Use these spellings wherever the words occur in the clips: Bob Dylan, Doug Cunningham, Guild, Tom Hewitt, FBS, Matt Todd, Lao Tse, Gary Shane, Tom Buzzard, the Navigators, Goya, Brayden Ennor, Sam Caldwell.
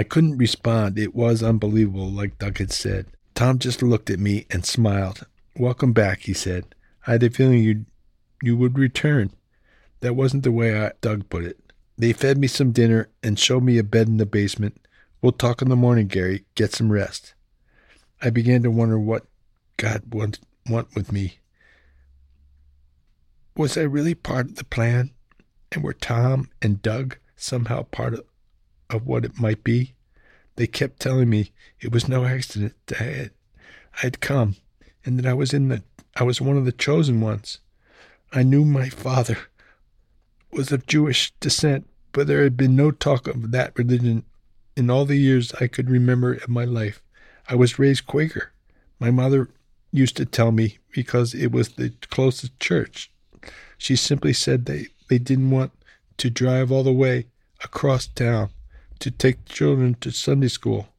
I couldn't respond. It was unbelievable, like Doug had said. Tom just looked at me and smiled. "Welcome back," he said. "I had a feeling you would return." That wasn't the way Doug put it. They fed me some dinner and showed me a bed in the basement. "We'll talk in the morning, Gary. Get some rest." I began to wonder what God would want with me. Was I really part of the plan? And were Tom and Doug somehow part of what it might be? They kept telling me it was no accident that I had come, and that I was one of the chosen ones. I knew my father was of Jewish descent, but there had been no talk of that religion in all the years I could remember of my life. I was raised Quaker, my mother used to tell me, because it was the closest church. She simply said they didn't want to drive all the way across town to take children to Sunday school.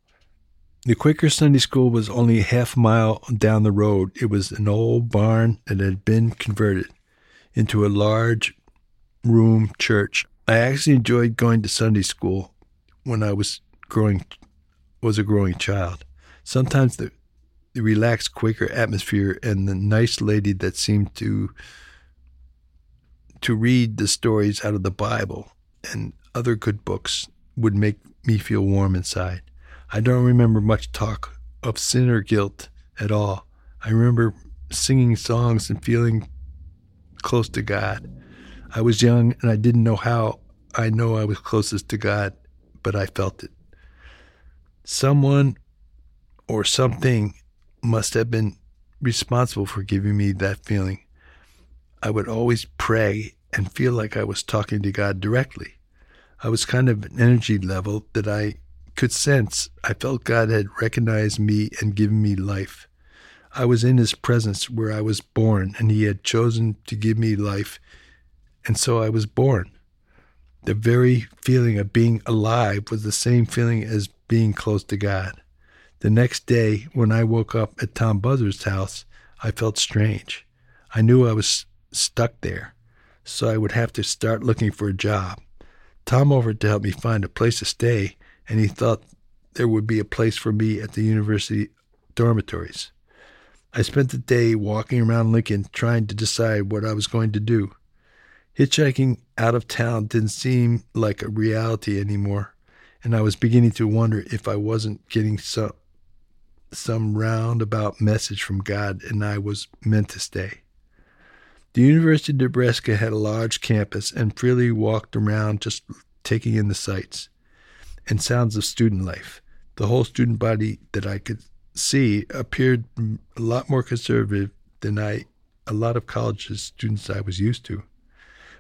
The Quaker Sunday school was only a half mile down the road. It was an old barn that had been converted into a large room church. I actually enjoyed going to Sunday school when I was a growing child. Sometimes the relaxed Quaker atmosphere and the nice lady that seemed to read the stories out of the Bible and other good books would make me feel warm inside. I don't remember much talk of sin or guilt at all. I remember singing songs and feeling close to God. I was young and I didn't know how I know I was closest to God, but I felt it. Someone or something must have been responsible for giving me that feeling. I would always pray and feel like I was talking to God directly. I was kind of an energy level that I could sense. I felt God had recognized me and given me life. I was in his presence where I was born, and he had chosen to give me life, and so I was born. The very feeling of being alive was the same feeling as being close to God. The next day, when I woke up at Tom Buzzard's house, I felt strange. I knew I was stuck there, so I would have to start looking for a job. Tom offered to help me find a place to stay, and he thought there would be a place for me at the university dormitories. I spent the day walking around Lincoln trying to decide what I was going to do. Hitchhiking out of town didn't seem like a reality anymore, and I was beginning to wonder if I wasn't getting some roundabout message from God and I was meant to stay. The University of Nebraska had a large campus and freely walked around just taking in the sights and sounds of student life. The whole student body that I could see appeared a lot more conservative than a lot of college students I was used to.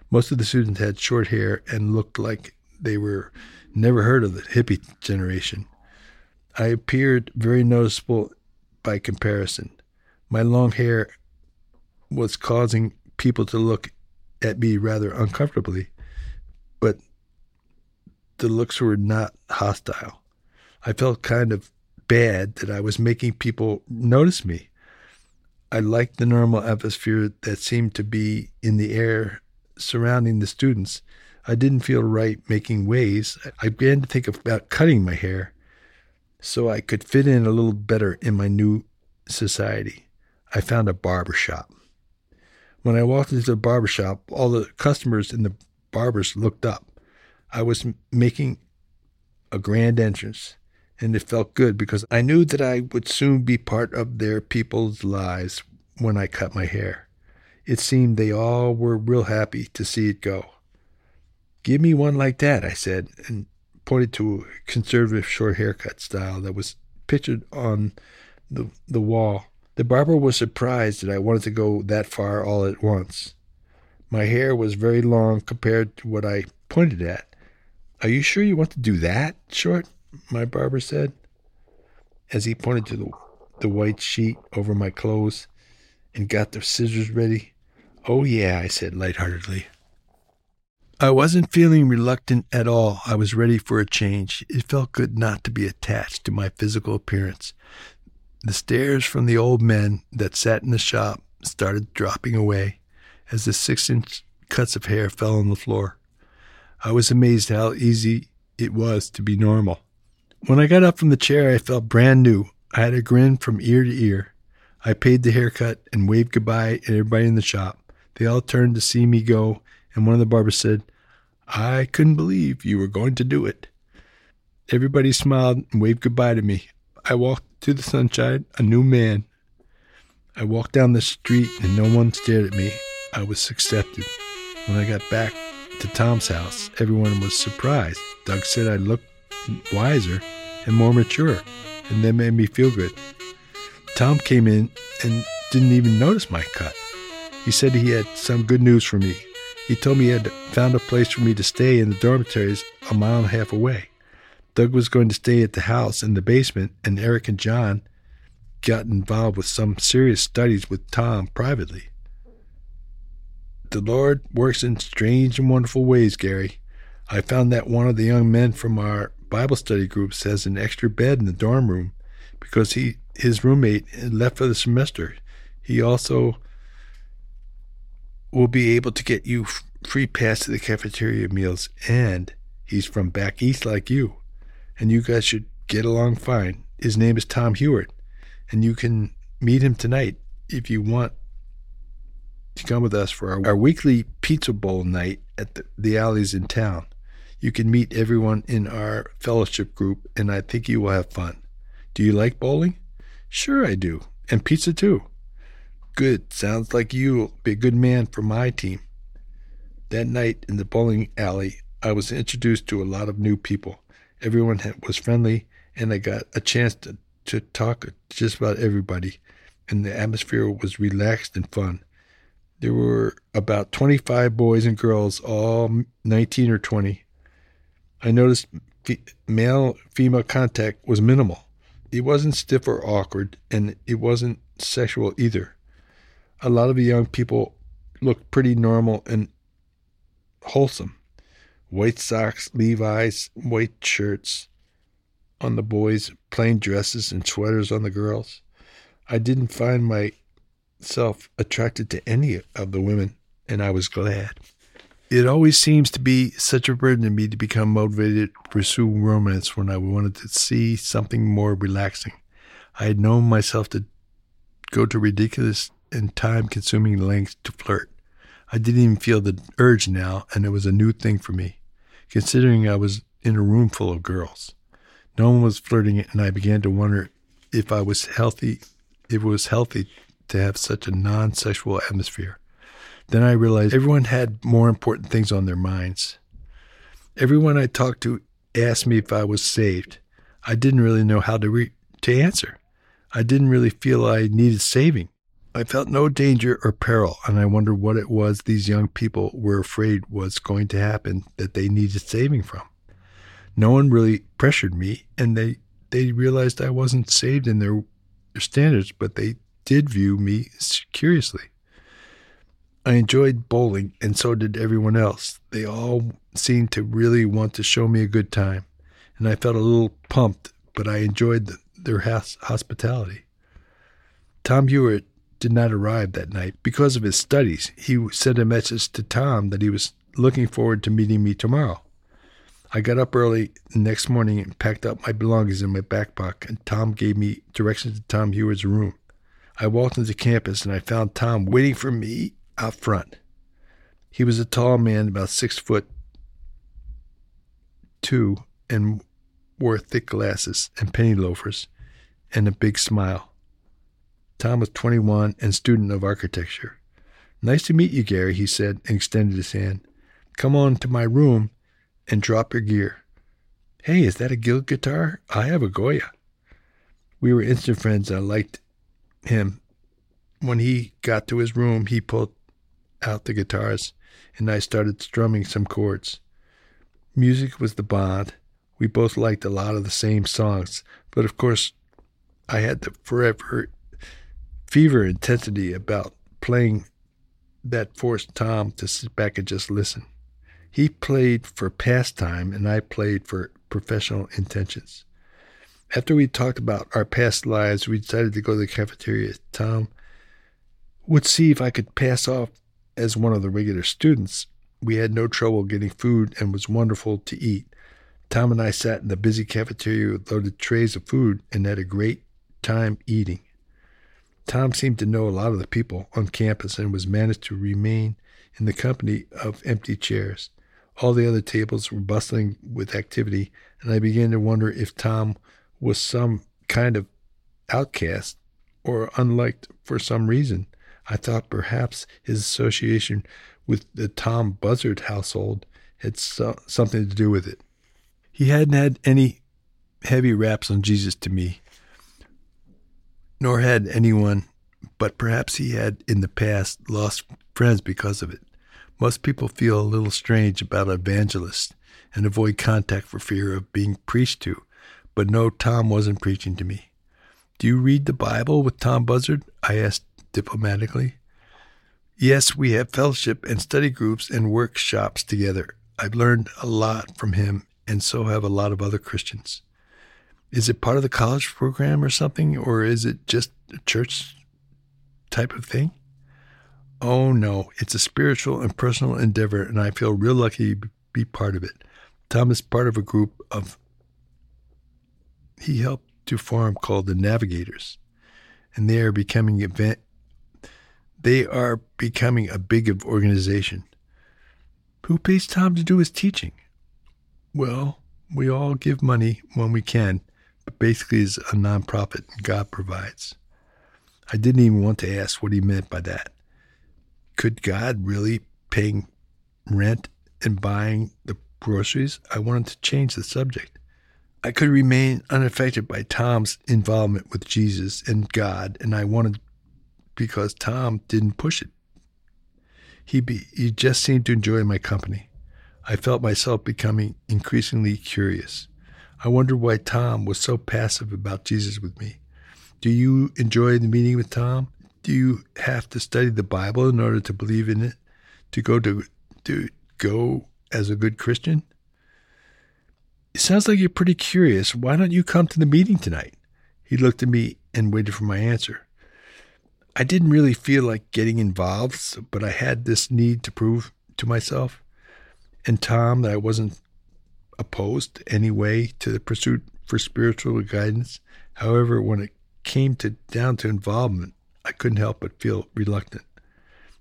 Most of the students had short hair and looked like they were never heard of the hippie generation. I appeared very noticeable by comparison. My long hair was causing people to look at me rather uncomfortably, but the looks were not hostile. I felt kind of bad that I was making people notice me. I liked the normal atmosphere that seemed to be in the air surrounding the students. I didn't feel right making waves. I began to think about cutting my hair so I could fit in a little better in my new society. I found a barber shop. When I walked into the barber shop, all the customers and the barbers looked up. I was making a grand entrance, and it felt good because I knew that I would soon be part of their people's lives when I cut my hair. It seemed they all were real happy to see it go. "Give me one like that," I said, and pointed to a conservative short haircut style that was pictured on the wall. The barber was surprised that I wanted to go that far all at once. My hair was very long compared to what I pointed at. "Are you sure you want to do that short?" my barber said, as he pointed to the white sheet over my clothes and got the scissors ready. "Oh, yeah," I said lightheartedly. I wasn't feeling reluctant at all. I was ready for a change. It felt good not to be attached to my physical appearance. The stares from the old men that sat in the shop started dropping away as the 6-inch cuts of hair fell on the floor. I was amazed how easy it was to be normal. When I got up from the chair, I felt brand new. I had a grin from ear to ear. I paid the haircut and waved goodbye at everybody in the shop. They all turned to see me go, and one of the barbers said, "I couldn't believe you were going to do it." Everybody smiled and waved goodbye to me. I walked through the sunshine, a new man. I walked down the street and no one stared at me. I was accepted. When I got back to Tom's house, everyone was surprised. Doug said I looked wiser and more mature, and that made me feel good. Tom came in and didn't even notice my cut. He said he had some good news for me. He told me he had found a place for me to stay in the dormitories a mile and a half away. Doug was going to stay at the house in the basement, and Eric and John got involved with some serious studies with Tom privately. The Lord works in strange and wonderful ways, Gary. I found that one of the young men from our Bible study groups has an extra bed in the dorm room because his roommate left for the semester. He also will be able to get you free pass to the cafeteria meals, and he's from back east like you, and you guys should get along fine. His name is Tom Hewitt, and you can meet him tonight if you want to come with us for our weekly pizza bowl night at the alleys in town. You can meet everyone in our fellowship group, and I think you will have fun. Do you like bowling? Sure I do, and pizza too. Good. Sounds like you'll be a good man for my team. That night in the bowling alley, I was introduced to a lot of new people. Everyone was friendly, and I got a chance to talk to just about everybody, and the atmosphere was relaxed and fun. There were about 25 boys and girls, all 19 or 20. I noticed male-female contact was minimal. It wasn't stiff or awkward, and it wasn't sexual either. A lot of the young people looked pretty normal and wholesome. White socks, Levi's, white shirts on the boys, plain dresses and sweaters on the girls. I didn't find myself attracted to any of the women, and I was glad. It always seems to be such a burden to me to become motivated to pursue romance when I wanted to see something more relaxing. I had known myself to go to ridiculous and time-consuming lengths to flirt. I didn't even feel the urge now, and it was a new thing for me, considering I was in a room full of girls. No one was flirting, and I began to wonder if it was healthy to have such a non-sexual atmosphere. Then I realized everyone had more important things on their minds. Everyone I talked to asked me if I was saved. I didn't really know how to answer. I didn't really feel I needed saving. I felt no danger or peril, and I wondered what it was these young people were afraid was going to happen that they needed saving from. No one really pressured me, and they realized I wasn't saved in their standards, but they did view me curiously. I enjoyed bowling, and so did everyone else. They all seemed to really want to show me a good time, and I felt a little pumped, but I enjoyed their hospitality. Tom Hewitt did not arrive that night because of his studies. He sent a message to Tom that he was looking forward to meeting me tomorrow. I got up early the next morning and packed up my belongings in my backpack, and Tom gave me directions to Tom Hewitt's room. I walked into campus, and I found Tom waiting for me out front. He was a tall man, about 6'2", and wore thick glasses and penny loafers and a big smile. Tom was 21 and student of architecture. "Nice to meet you, Gary," he said, and extended his hand. "Come on to my room and drop your gear." "Hey, is that a Guild guitar? I have a Goya." We were instant friends, and I liked him. When he got to his room, he pulled out the guitars, and I started strumming some chords. Music was the bond. We both liked a lot of the same songs, but of course I had the forever fever intensity about playing that forced Tom to sit back and just listen. He played for pastime, and I played for professional intentions. After we talked about our past lives, we decided to go to the cafeteria. Tom would see if I could pass off as one of the regular students. We had no trouble getting food and was wonderful to eat. Tom and I sat in the busy cafeteria with loaded trays of food and had a great time eating. Tom seemed to know a lot of the people on campus and was managed to remain in the company of empty chairs. All the other tables were bustling with activity, and I began to wonder if Tom was some kind of outcast or unliked for some reason. I thought perhaps his association with the Tom Buzzard household had something to do with it. He hadn't had any heavy raps on Jesus to me, nor had anyone, but perhaps he had in the past lost friends because of it. Most people feel a little strange about evangelists and avoid contact for fear of being preached to, but no, Tom wasn't preaching to me. "Do you read the Bible with Tom Buzzard?" I asked diplomatically. "Yes, we have fellowship and study groups and workshops together. I've learned a lot from him, and so have a lot of other Christians." "Is it part of the college program or something, or is it just a church type of thing?" "Oh, no. It's a spiritual and personal endeavor, and I feel real lucky to be part of it. Tom is part of a group he helped to form called the Navigators, and they are becoming a big organization." "Who pays Tom to do his teaching?" "Well, we all give money when we can, but basically it's a nonprofit and God provides." I didn't even want to ask what he meant by that. Could God really pay rent and buying the groceries? I wanted to change the subject. I could remain unaffected by Tom's involvement with Jesus and God, and I wanted because Tom didn't push it. He just seemed to enjoy my company. I felt myself becoming increasingly curious. I wondered why Tom was so passive about Jesus with me. "Do you enjoy the meeting with Tom? Do you have to study the Bible in order to believe in it, to go as a good Christian?" "It sounds like you're pretty curious. Why don't you come to the meeting tonight?" He looked at me and waited for my answer. I didn't really feel like getting involved, but I had this need to prove to myself and Tom that I wasn't opposed anyway to the pursuit for spiritual guidance. However, when it came down to involvement, I couldn't help but feel reluctant.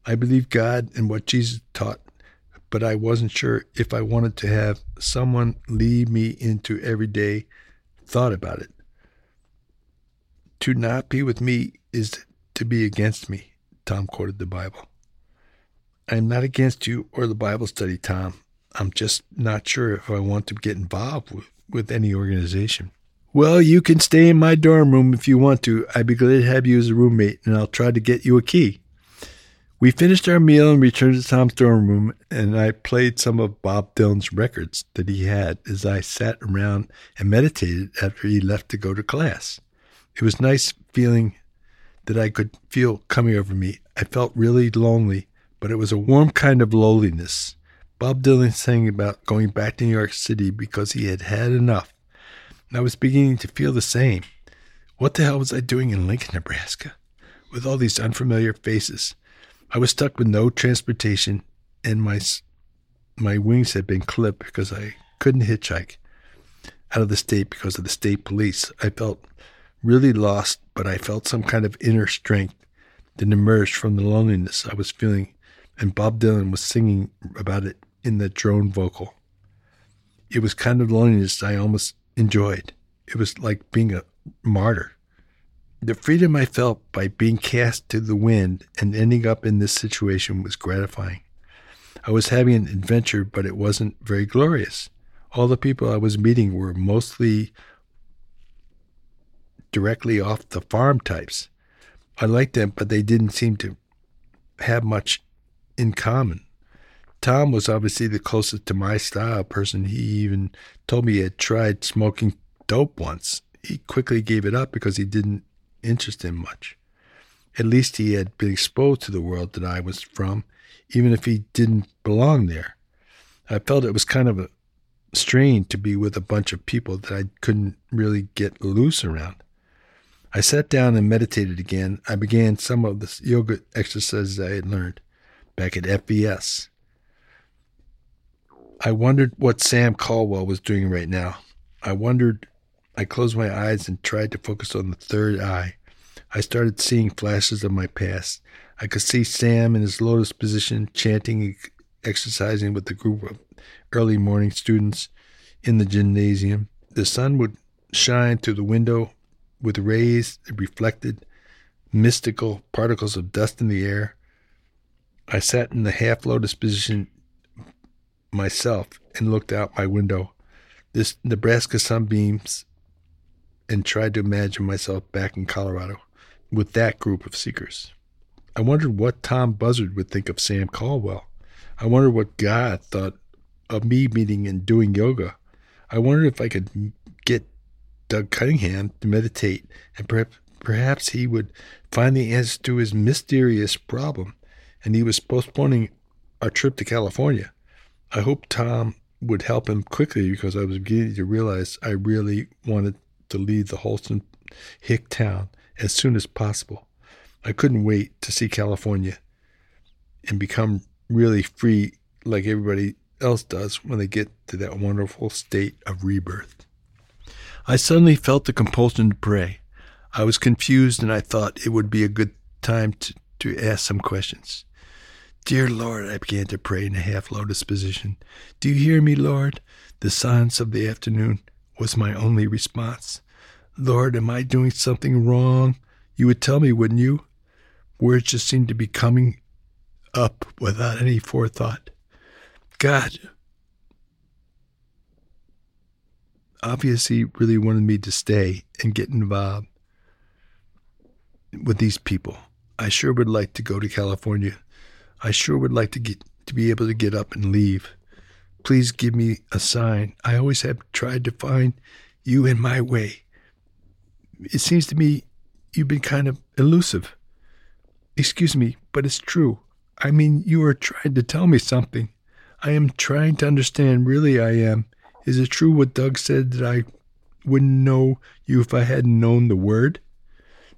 I believed God and what Jesus taught, but I wasn't sure if I wanted to have someone lead me into everyday thought about it. "To not be with me is to be against me," Tom quoted the Bible. "I am not against you or the Bible study, Tom. I'm just not sure if I want to get involved with any organization." "Well, you can stay in my dorm room if you want to. I'd be glad to have you as a roommate, and I'll try to get you a key." We finished our meal and returned to Tom's dorm room, and I played some of Bob Dylan's records that he had as I sat around and meditated after he left to go to class. It was nice feeling that I could feel coming over me. I felt really lonely, but it was a warm kind of loneliness. Bob Dylan sang about going back to New York City because he had had enough. And I was beginning to feel the same. What the hell was I doing in Lincoln, Nebraska, with all these unfamiliar faces? I was stuck with no transportation, and my wings had been clipped because I couldn't hitchhike out of the state because of the state police. I felt really lost, but I felt some kind of inner strength that emerged from the loneliness I was feeling, and Bob Dylan was singing about it in the drone vocal. It was kind of loneliness I almost enjoyed. It was like being a martyr. The freedom I felt by being cast to the wind and ending up in this situation was gratifying. I was having an adventure, but it wasn't very glorious. All the people I was meeting were mostly directly off the farm types. I liked them, but they didn't seem to have much in common. Tom was obviously the closest to my style person. He even told me he had tried smoking dope once. He quickly gave it up because he didn't interest him much. At least he had been exposed to the world that I was from, even if he didn't belong there. I felt it was kind of a strain to be with a bunch of people that I couldn't really get loose around. I sat down and meditated again. I began some of the yoga exercises I had learned back at FBS. I wondered what Sam Caldwell was doing right now. I wondered. I closed my eyes and tried to focus on the third eye. I started seeing flashes of my past. I could see Sam in his lotus position, chanting, exercising with a group of early morning students in the gymnasium. The sun would shine through the window with rays that reflected mystical particles of dust in the air. I sat in the half-lotus position myself and looked out my window. This Nebraska sunbeams, and tried to imagine myself back in Colorado with that group of seekers. I wondered what Tom Buzzard would think of Sam Caldwell. I wondered what God thought of me meeting and doing yoga. I wondered if I could get Doug Cunningham to meditate, and perhaps he would find the answer to his mysterious problem, and he was postponing our trip to California. I hoped Tom would help him quickly, because I was beginning to realize I really wanted to leave the wholesome hick town as soon as possible. I couldn't wait to see California and become really free like everybody else does when they get to that wonderful state of rebirth. I suddenly felt the compulsion to pray. I was confused, and I thought it would be a good time to ask some questions. Dear Lord, I began to pray in a half-lotus position. Do you hear me, Lord? The silence of the afternoon was my only response. Lord, am I doing something wrong? You would tell me, wouldn't you? Words just seemed to be coming up without any forethought. God obviously really wanted me to stay and get involved with these people. I sure would like to go to California. I sure would like to be able to get up and leave. Please give me a sign. I always have tried to find you in my way. It seems to me you've been kind of elusive. Excuse me, but it's true. I mean, you are trying to tell me something. I am trying to understand. Really, I am. Is it true what Doug said, that I wouldn't know you if I hadn't known the word?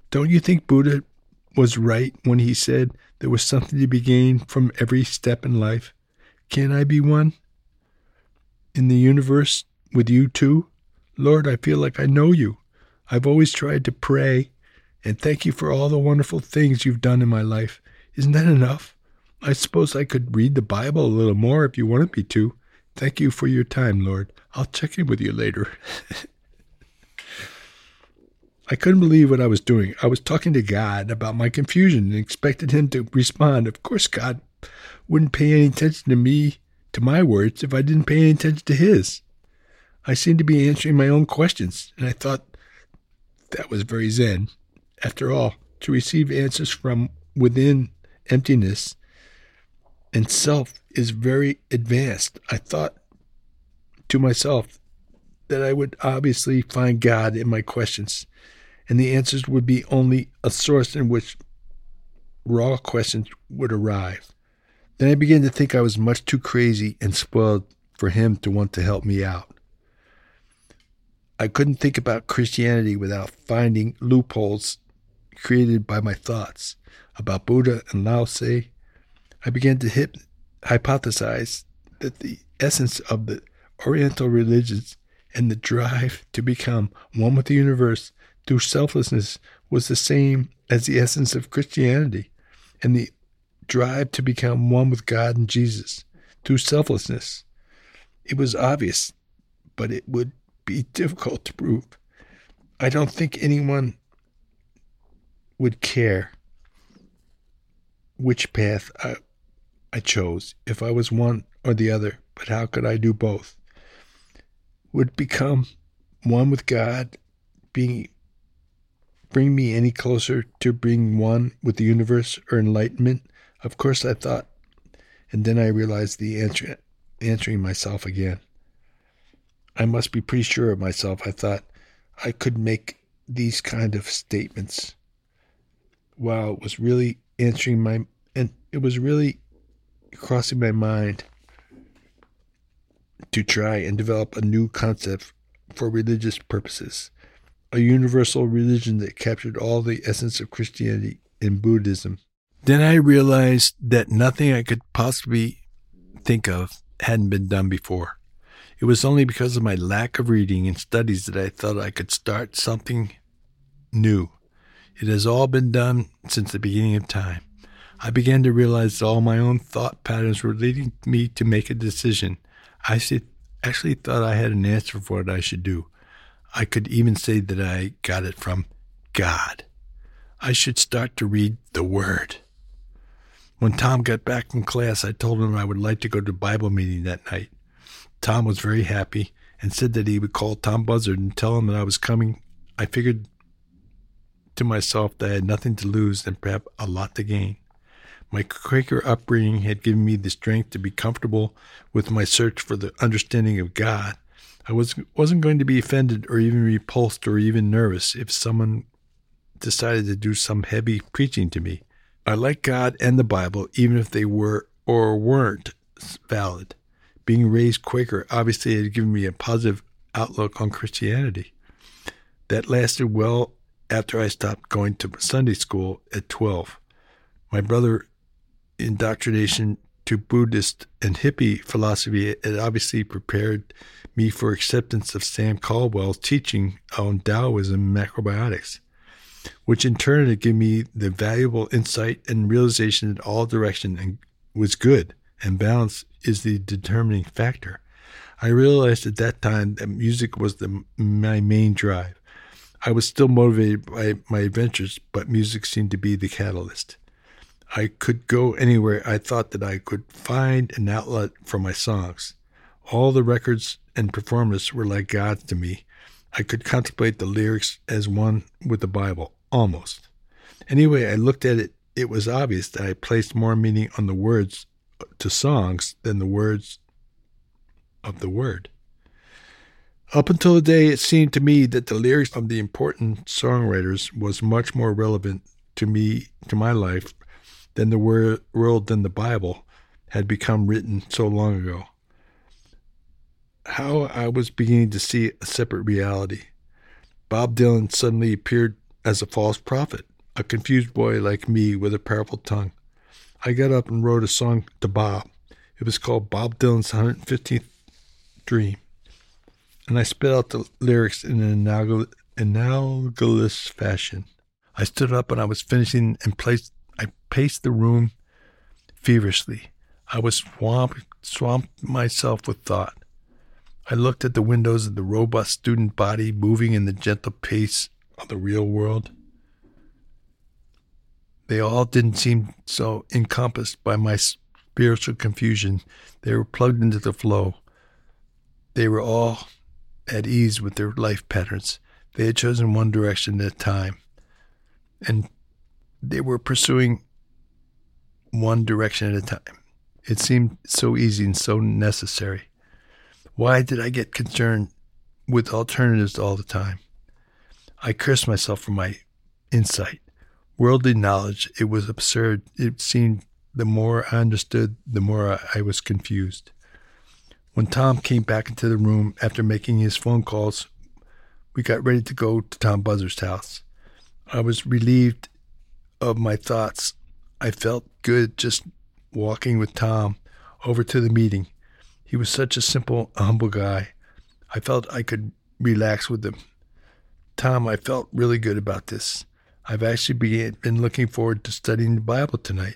Don't you think Buddha was right when he said there was something to be gained from every step in life? Can I be one in the universe with you too? Lord, I feel like I know you. I've always tried to pray and thank you for all the wonderful things you've done in my life. Isn't that enough? I suppose I could read the Bible a little more if you wanted me to. Thank you for your time, Lord. I'll check in with you later. I couldn't believe what I was doing. I was talking to God about my confusion and expected him to respond. Of course, God wouldn't pay any attention to me, to my words, if I didn't pay any attention to his. I seemed to be answering my own questions, and I thought that was very Zen. After all, to receive answers from within emptiness and self is very advanced. I thought to myself that I would obviously find God in my questions, and the answers would be only a source in which raw questions would arrive. Then I began to think I was much too crazy and spoiled for him to want to help me out. I couldn't think about Christianity without finding loopholes created by my thoughts about Buddha and Lao Tse. I began to hypothesize that the essence of the Oriental religions and the drive to become one with the universe through selflessness was the same as the essence of Christianity and the drive to become one with God and Jesus through selflessness. It was obvious, but it would be difficult to prove. I don't think anyone would care which path I chose if I was one or the other, but how could I do both? Would become one with God bring me any closer to being one with the universe or enlightenment? Of course, I thought, and then I realized the answer, answering myself again. I must be pretty sure of myself. I thought I could make these kind of statements. Wow, it was really crossing my mind to try and develop a new concept for religious purposes, a universal religion that captured all the essence of Christianity and Buddhism. Then I realized that nothing I could possibly think of hadn't been done before. It was only because of my lack of reading and studies that I thought I could start something new. It has all been done since the beginning of time. I began to realize that all my own thought patterns were leading me to make a decision. I actually thought I had an answer for what I should do. I could even say that I got it from God. I should start to read the Word. When Tom got back from class, I told him I would like to go to Bible meeting that night. Tom was very happy and said that he would call Tom Buzzard and tell him that I was coming. I figured to myself that I had nothing to lose and perhaps a lot to gain. My Quaker upbringing had given me the strength to be comfortable with my search for the understanding of God. I wasn't going to be offended or even repulsed or even nervous if someone decided to do some heavy preaching to me. I like God and the Bible, even if they were or weren't valid. Being raised Quaker obviously had given me a positive outlook on Christianity. That lasted well after I stopped going to Sunday school at 12. My brother's indoctrination to Buddhist and hippie philosophy had obviously prepared me for acceptance of Sam Caldwell's teaching on Taoism and macrobiotics, which in turn had given me the valuable insight and realization in all direction and was good, and balance is the determining factor. I realized at that time that music was my main drive. I was still motivated by my adventures, but music seemed to be the catalyst. I could go anywhere I thought that I could find an outlet for my songs. All the records and performers were like gods to me. I could contemplate the lyrics as one with the Bible, almost. Anyway, I looked at it. It was obvious that I placed more meaning on the words to songs than the words of the Word. Up until the day, it seemed to me that the lyrics of the important songwriters was much more relevant to my life, than the world than the Bible had become written so long ago. How I was beginning to see a separate reality. Bob Dylan suddenly appeared as a false prophet, a confused boy like me with a powerful tongue. I got up and wrote a song to Bob. It was called Bob Dylan's 115th Dream. And I spit out the lyrics in an analogous fashion. I stood up and I was finishing and paced the room feverishly. I was swamped myself with thought. I looked at the windows of the robust student body moving in the gentle pace of the real world. They all didn't seem so encompassed by my spiritual confusion. They were plugged into the flow. They were all at ease with their life patterns. They had chosen one direction at a time, and they were pursuing one direction at a time. It seemed so easy and so necessary. Why did I get concerned with alternatives all the time? I cursed myself for my insight. Worldly knowledge, it was absurd. It seemed the more I understood, the more I was confused. When Tom came back into the room after making his phone calls, we got ready to go to Tom Buzzard's house. I was relieved of my thoughts. I felt good just walking with Tom over to the meeting. He was such a simple, humble guy. I felt I could relax with him. Tom, I felt really good about this. I've actually been looking forward to studying the Bible tonight.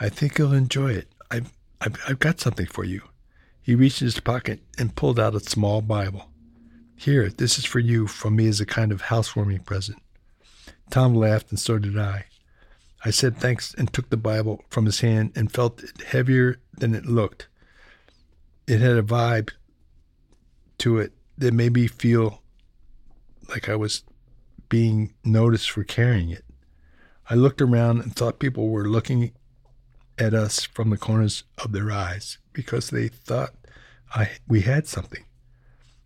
I think you'll enjoy it. I've got something for you. He reached in his pocket and pulled out a small Bible. Here, this is for you from me as a kind of housewarming present. Tom laughed, and so did I. I said thanks and took the Bible from his hand and felt it heavier than it looked. It had a vibe to it that made me feel like I was being noticed for carrying it. I looked around and thought people were looking at us from the corners of their eyes because they thought we had something.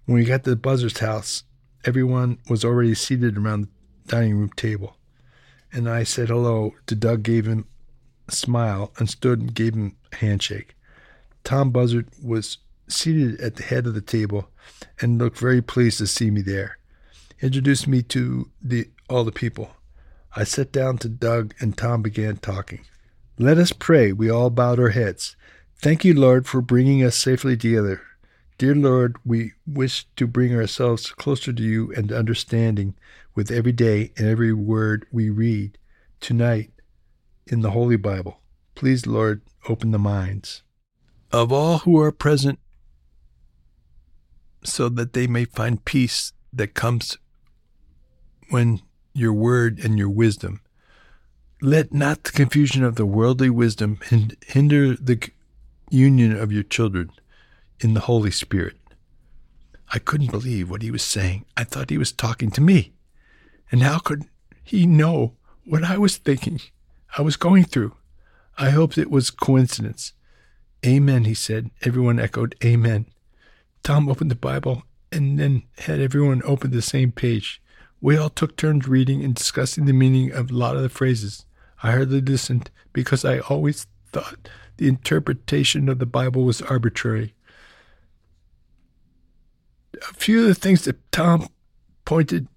When we got to the Buzzard's house, everyone was already seated around the dining room table, and I said hello to Doug, gave him a smile, and stood and gave him a handshake. Tom Buzzard was seated at the head of the table and looked very pleased to see me there. He introduced me to all the people. I sat down to Doug, and Tom began talking. Let us pray. We all bowed our heads. Thank you, Lord, for bringing us safely together. Dear Lord, we wish to bring ourselves closer to you and to understanding with every day and every word we read tonight in the Holy Bible. Please, Lord, open the minds of all who are present so that they may find peace that comes when your word and your wisdom. Let not the confusion of the worldly wisdom hinder the union of your children in the Holy Spirit. I couldn't believe what he was saying. I thought he was talking to me. And how could he know what I was thinking, I was going through? I hoped it was coincidence. Amen, he said. Everyone echoed, Amen. Tom opened the Bible and then had everyone open the same page. We all took turns reading and discussing the meaning of a lot of the phrases. I hardly listened because I always thought the interpretation of the Bible was arbitrary. A few of the things that Tom pointed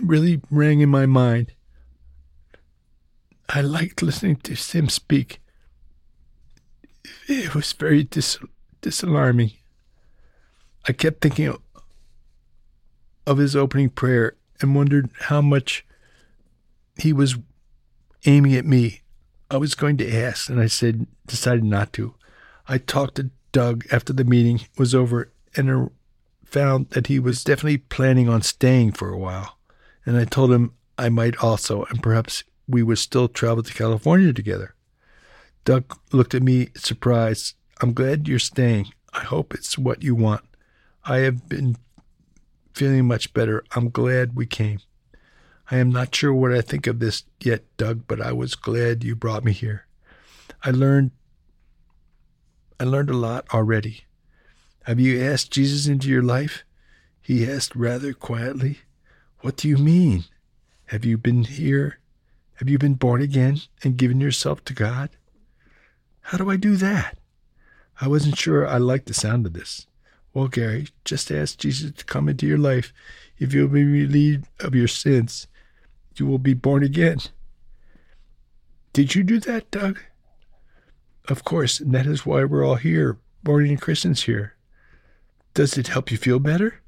really rang in my mind. I liked listening to him speak. It was very disalarming. I kept thinking of his opening prayer and wondered how much he was aiming at me. I was going to ask, and I decided not to. I talked to Doug after the meeting was over and found that he was definitely planning on staying for a while. And I told him I might also, and perhaps we would still travel to California together. Doug looked at me surprised. I'm glad you're staying. I hope it's what you want. I have been feeling much better. I'm glad we came. I am not sure what I think of this yet, Doug, but I was glad you brought me here. I learned a lot already. Have you asked Jesus into your life? He asked rather quietly. What do you mean? Have you been here? Have you been born again and given yourself to God? How do I do that? I wasn't sure I liked the sound of this. Well, Gary, just ask Jesus to come into your life. If you'll be relieved of your sins, you will be born again. Did you do that, Doug? Of course, and that is why we're all here, born again Christians here. Does it help you feel better?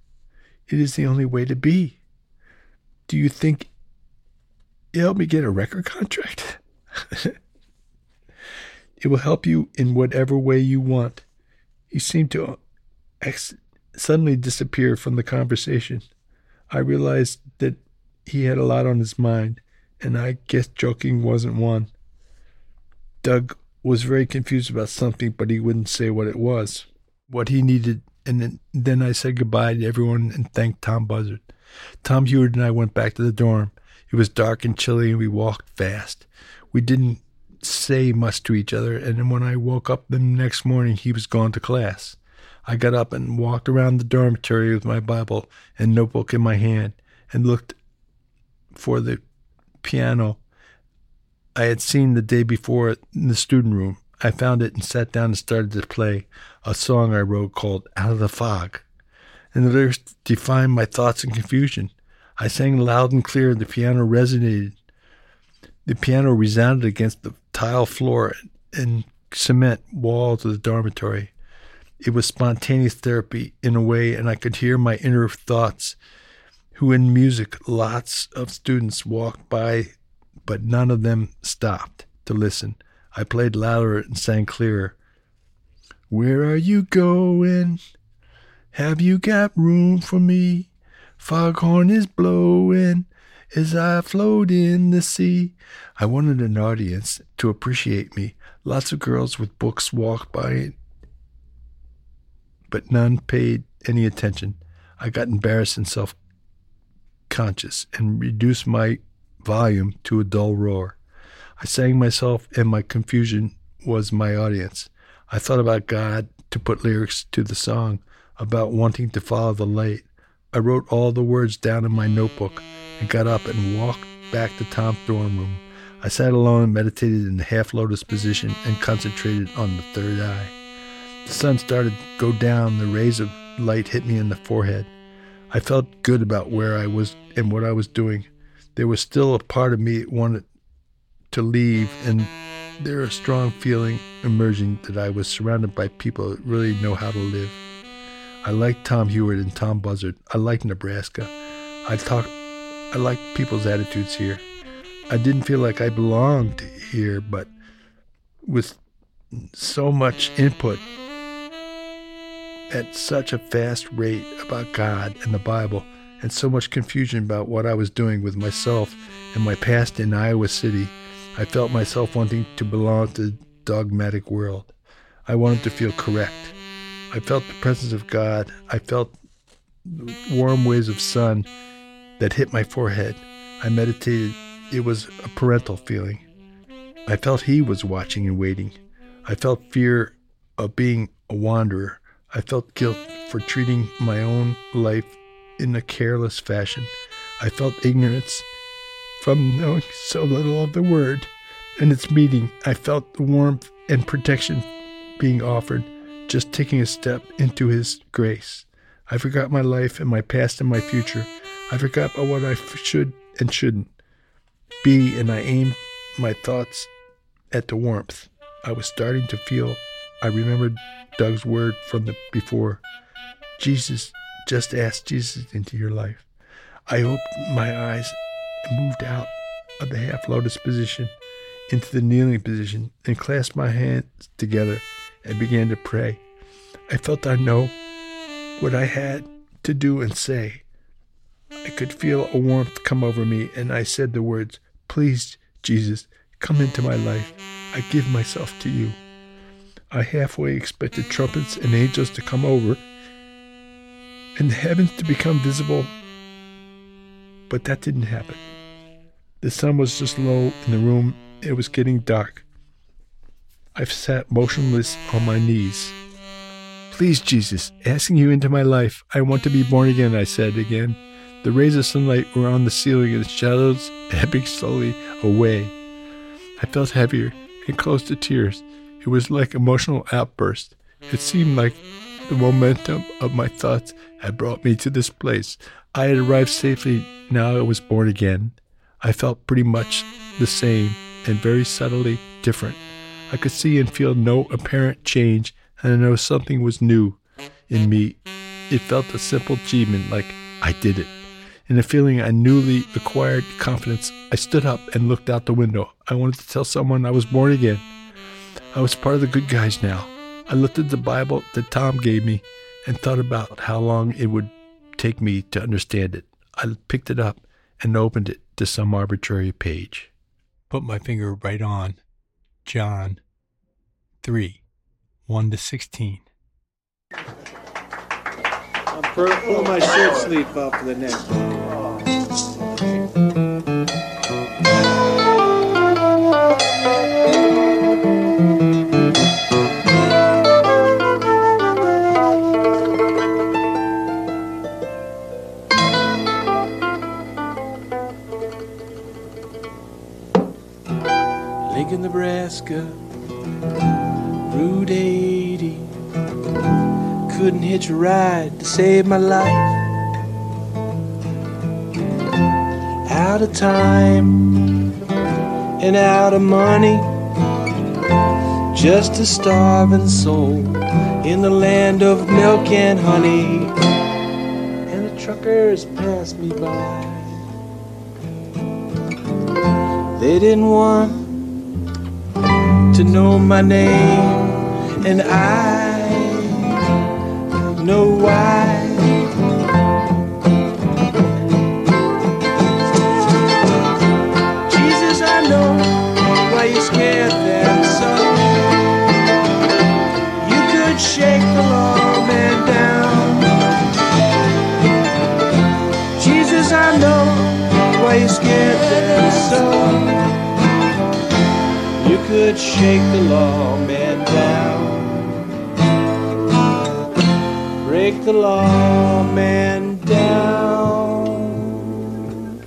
It is the only way to be. Do you think it helped me get a record contract? It will help you in whatever way you want. You seem to suddenly disappear from the conversation. I realized that he had a lot on his mind, and I guess joking wasn't one. Doug was very confused about something, but he wouldn't say what it was, what he needed, and then I said goodbye to everyone and thanked Tom Buzzard. Tom Hewitt and I went back to the dorm. It was dark and chilly, and we walked fast. We didn't say much to each other, and then when I woke up the next morning, he was gone to class. I got up and walked around the dormitory with my Bible and notebook in my hand and looked for the piano I had seen the day before in the student room. I found it and sat down and started to play a song I wrote called Out of the Fog, and the lyrics defined my thoughts and confusion. I sang loud and clear, and the piano resonated. The piano resounded against the tile floor and cement walls of the dormitory. It was spontaneous therapy in a way, and I could hear my inner thoughts, who in music, lots of students walked by, but none of them stopped to listen. I played louder and sang clearer. Where are you going? Have you got room for me? Foghorn is blowing as I float in the sea. I wanted an audience to appreciate me. Lots of girls with books walked by, but none paid any attention. I got embarrassed and self-conscious and reduced my volume to a dull roar. I sang myself, and my confusion was my audience. I thought about God to put lyrics to the song, about wanting to follow the light. I wrote all the words down in my notebook and got up and walked back to Tom's dorm room. I sat alone and meditated in the half-lotus position and concentrated on the third eye. The sun started to go down. The rays of light hit me in the forehead. I felt good about where I was and what I was doing. There was still a part of me that wanted to leave and There a strong feeling emerging that I was surrounded by people that really know how to live. I liked Tom Hewitt and Tom Buzzard. I liked Nebraska. I liked people's attitudes here. I didn't feel like I belonged here, but with so much input at such a fast rate about God and the Bible, and so much confusion about what I was doing with myself and my past in Iowa City, I felt myself wanting to belong to the dogmatic world. I wanted to feel correct. I felt the presence of God. I felt warm waves of sun that hit my forehead. I meditated. It was a parental feeling. I felt He was watching and waiting. I felt fear of being a wanderer. I felt guilt for treating my own life in a careless fashion. I felt ignorance from knowing so little of the Word and its meaning. I felt the warmth and protection being offered, just taking a step into His grace. I forgot my life and my past and my future. I forgot about what I should and shouldn't be, and I aimed my thoughts at the warmth. I was starting to feel. I remembered Doug's word from the before. Just ask Jesus into your life. I opened my eyes and moved out of the half lotus position into the kneeling position and clasped my hands together and began to pray. I felt I know what I had to do and say. I could feel a warmth come over me, and I said the words, "Please, Jesus, come into my life. I give myself to you." I halfway expected trumpets and angels to come over and the heavens to become visible, but that didn't happen. The sun was just low in the room. It was getting dark. I sat motionless on my knees. "Please, Jesus, asking you into my life. I want to be born again," I said again. The rays of sunlight were on the ceiling and the shadows ebbing slowly away. I felt heavier and close to tears. It was like emotional outburst. It seemed like the momentum of my thoughts had brought me to this place. I had arrived safely. Now I was born again. I felt pretty much the same and very subtly different. I could see and feel no apparent change, and I know something was new in me. It felt a simple achievement, like I did it. In a feeling I newly acquired confidence, I stood up and looked out the window. I wanted to tell someone I was born again. I was part of the good guys now. I looked at the Bible that Tom gave me and thought about how long it would take me to understand it. I picked it up and opened it to some arbitrary page. Put my finger right on John 3:1-16. I'm pulling my shirt sleeve off the neck. Lincoln, Nebraska, Route 80. Couldn't hitch a ride to save my life. Out of time and out of money, just a starving soul in the land of milk and honey. And the truckers passed me by. They didn't want to know my name, and I know why. Jesus, I know why you scared that son. You could shake the lawman down. Jesus, I know why you scared that son. You could shake the lawman down, break the lawman down.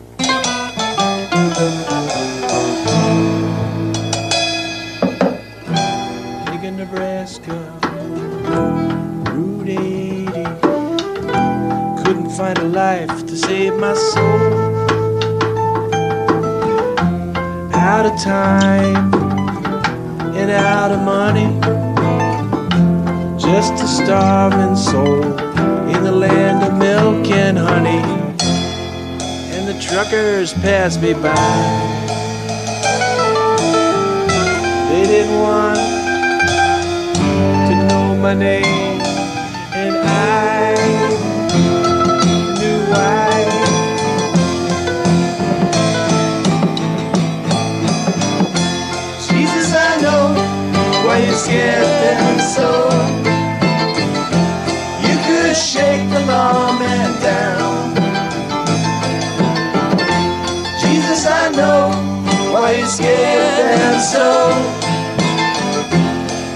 Lincoln, Nebraska, Route 80. Couldn't find a life to save my soul. Out of time and out of money, just a starving soul in the land of milk and honey. And the truckers passed me by, they didn't want to know my name, and I knew why. You scared them so. You could shake the lawman down. Jesus, I know why you scared them so.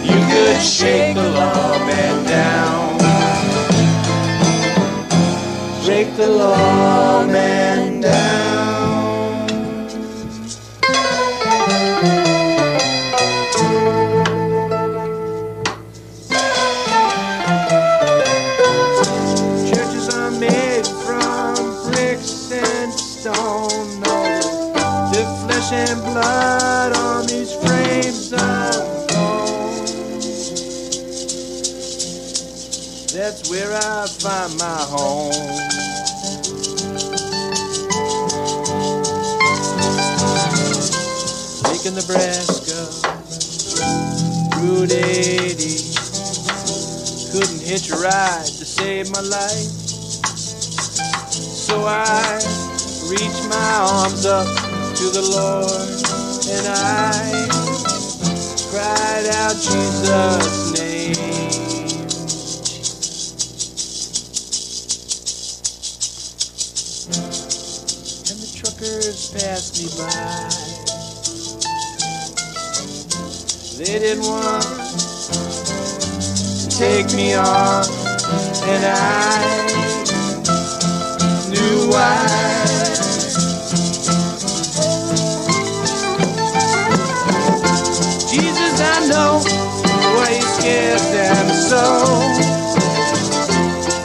You could shake the lawman down. Shake the lawman down. And blood on these frames of bone. That's where I find my home. Lake in Nebraska, Route 80. Couldn't hitch a ride to save my life, so I reached my arms up to the Lord, and I cried out Jesus' name. And the truckers passed me by, they didn't want to take me on, and I knew why. So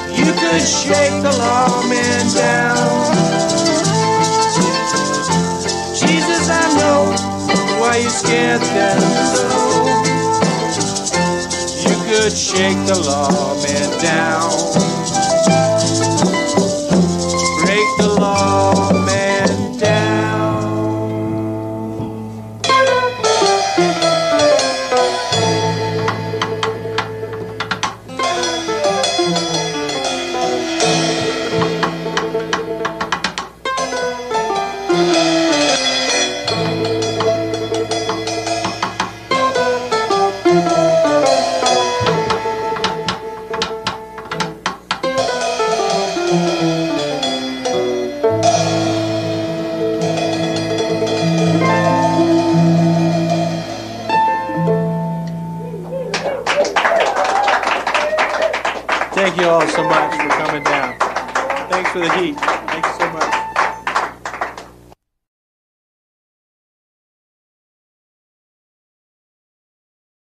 you could shake the lawman down. Jesus, I know why you scared them so. You could shake the lawman down. Break the lawman down. Thank you all so much for coming down. Thanks for the heat. Thank you so much.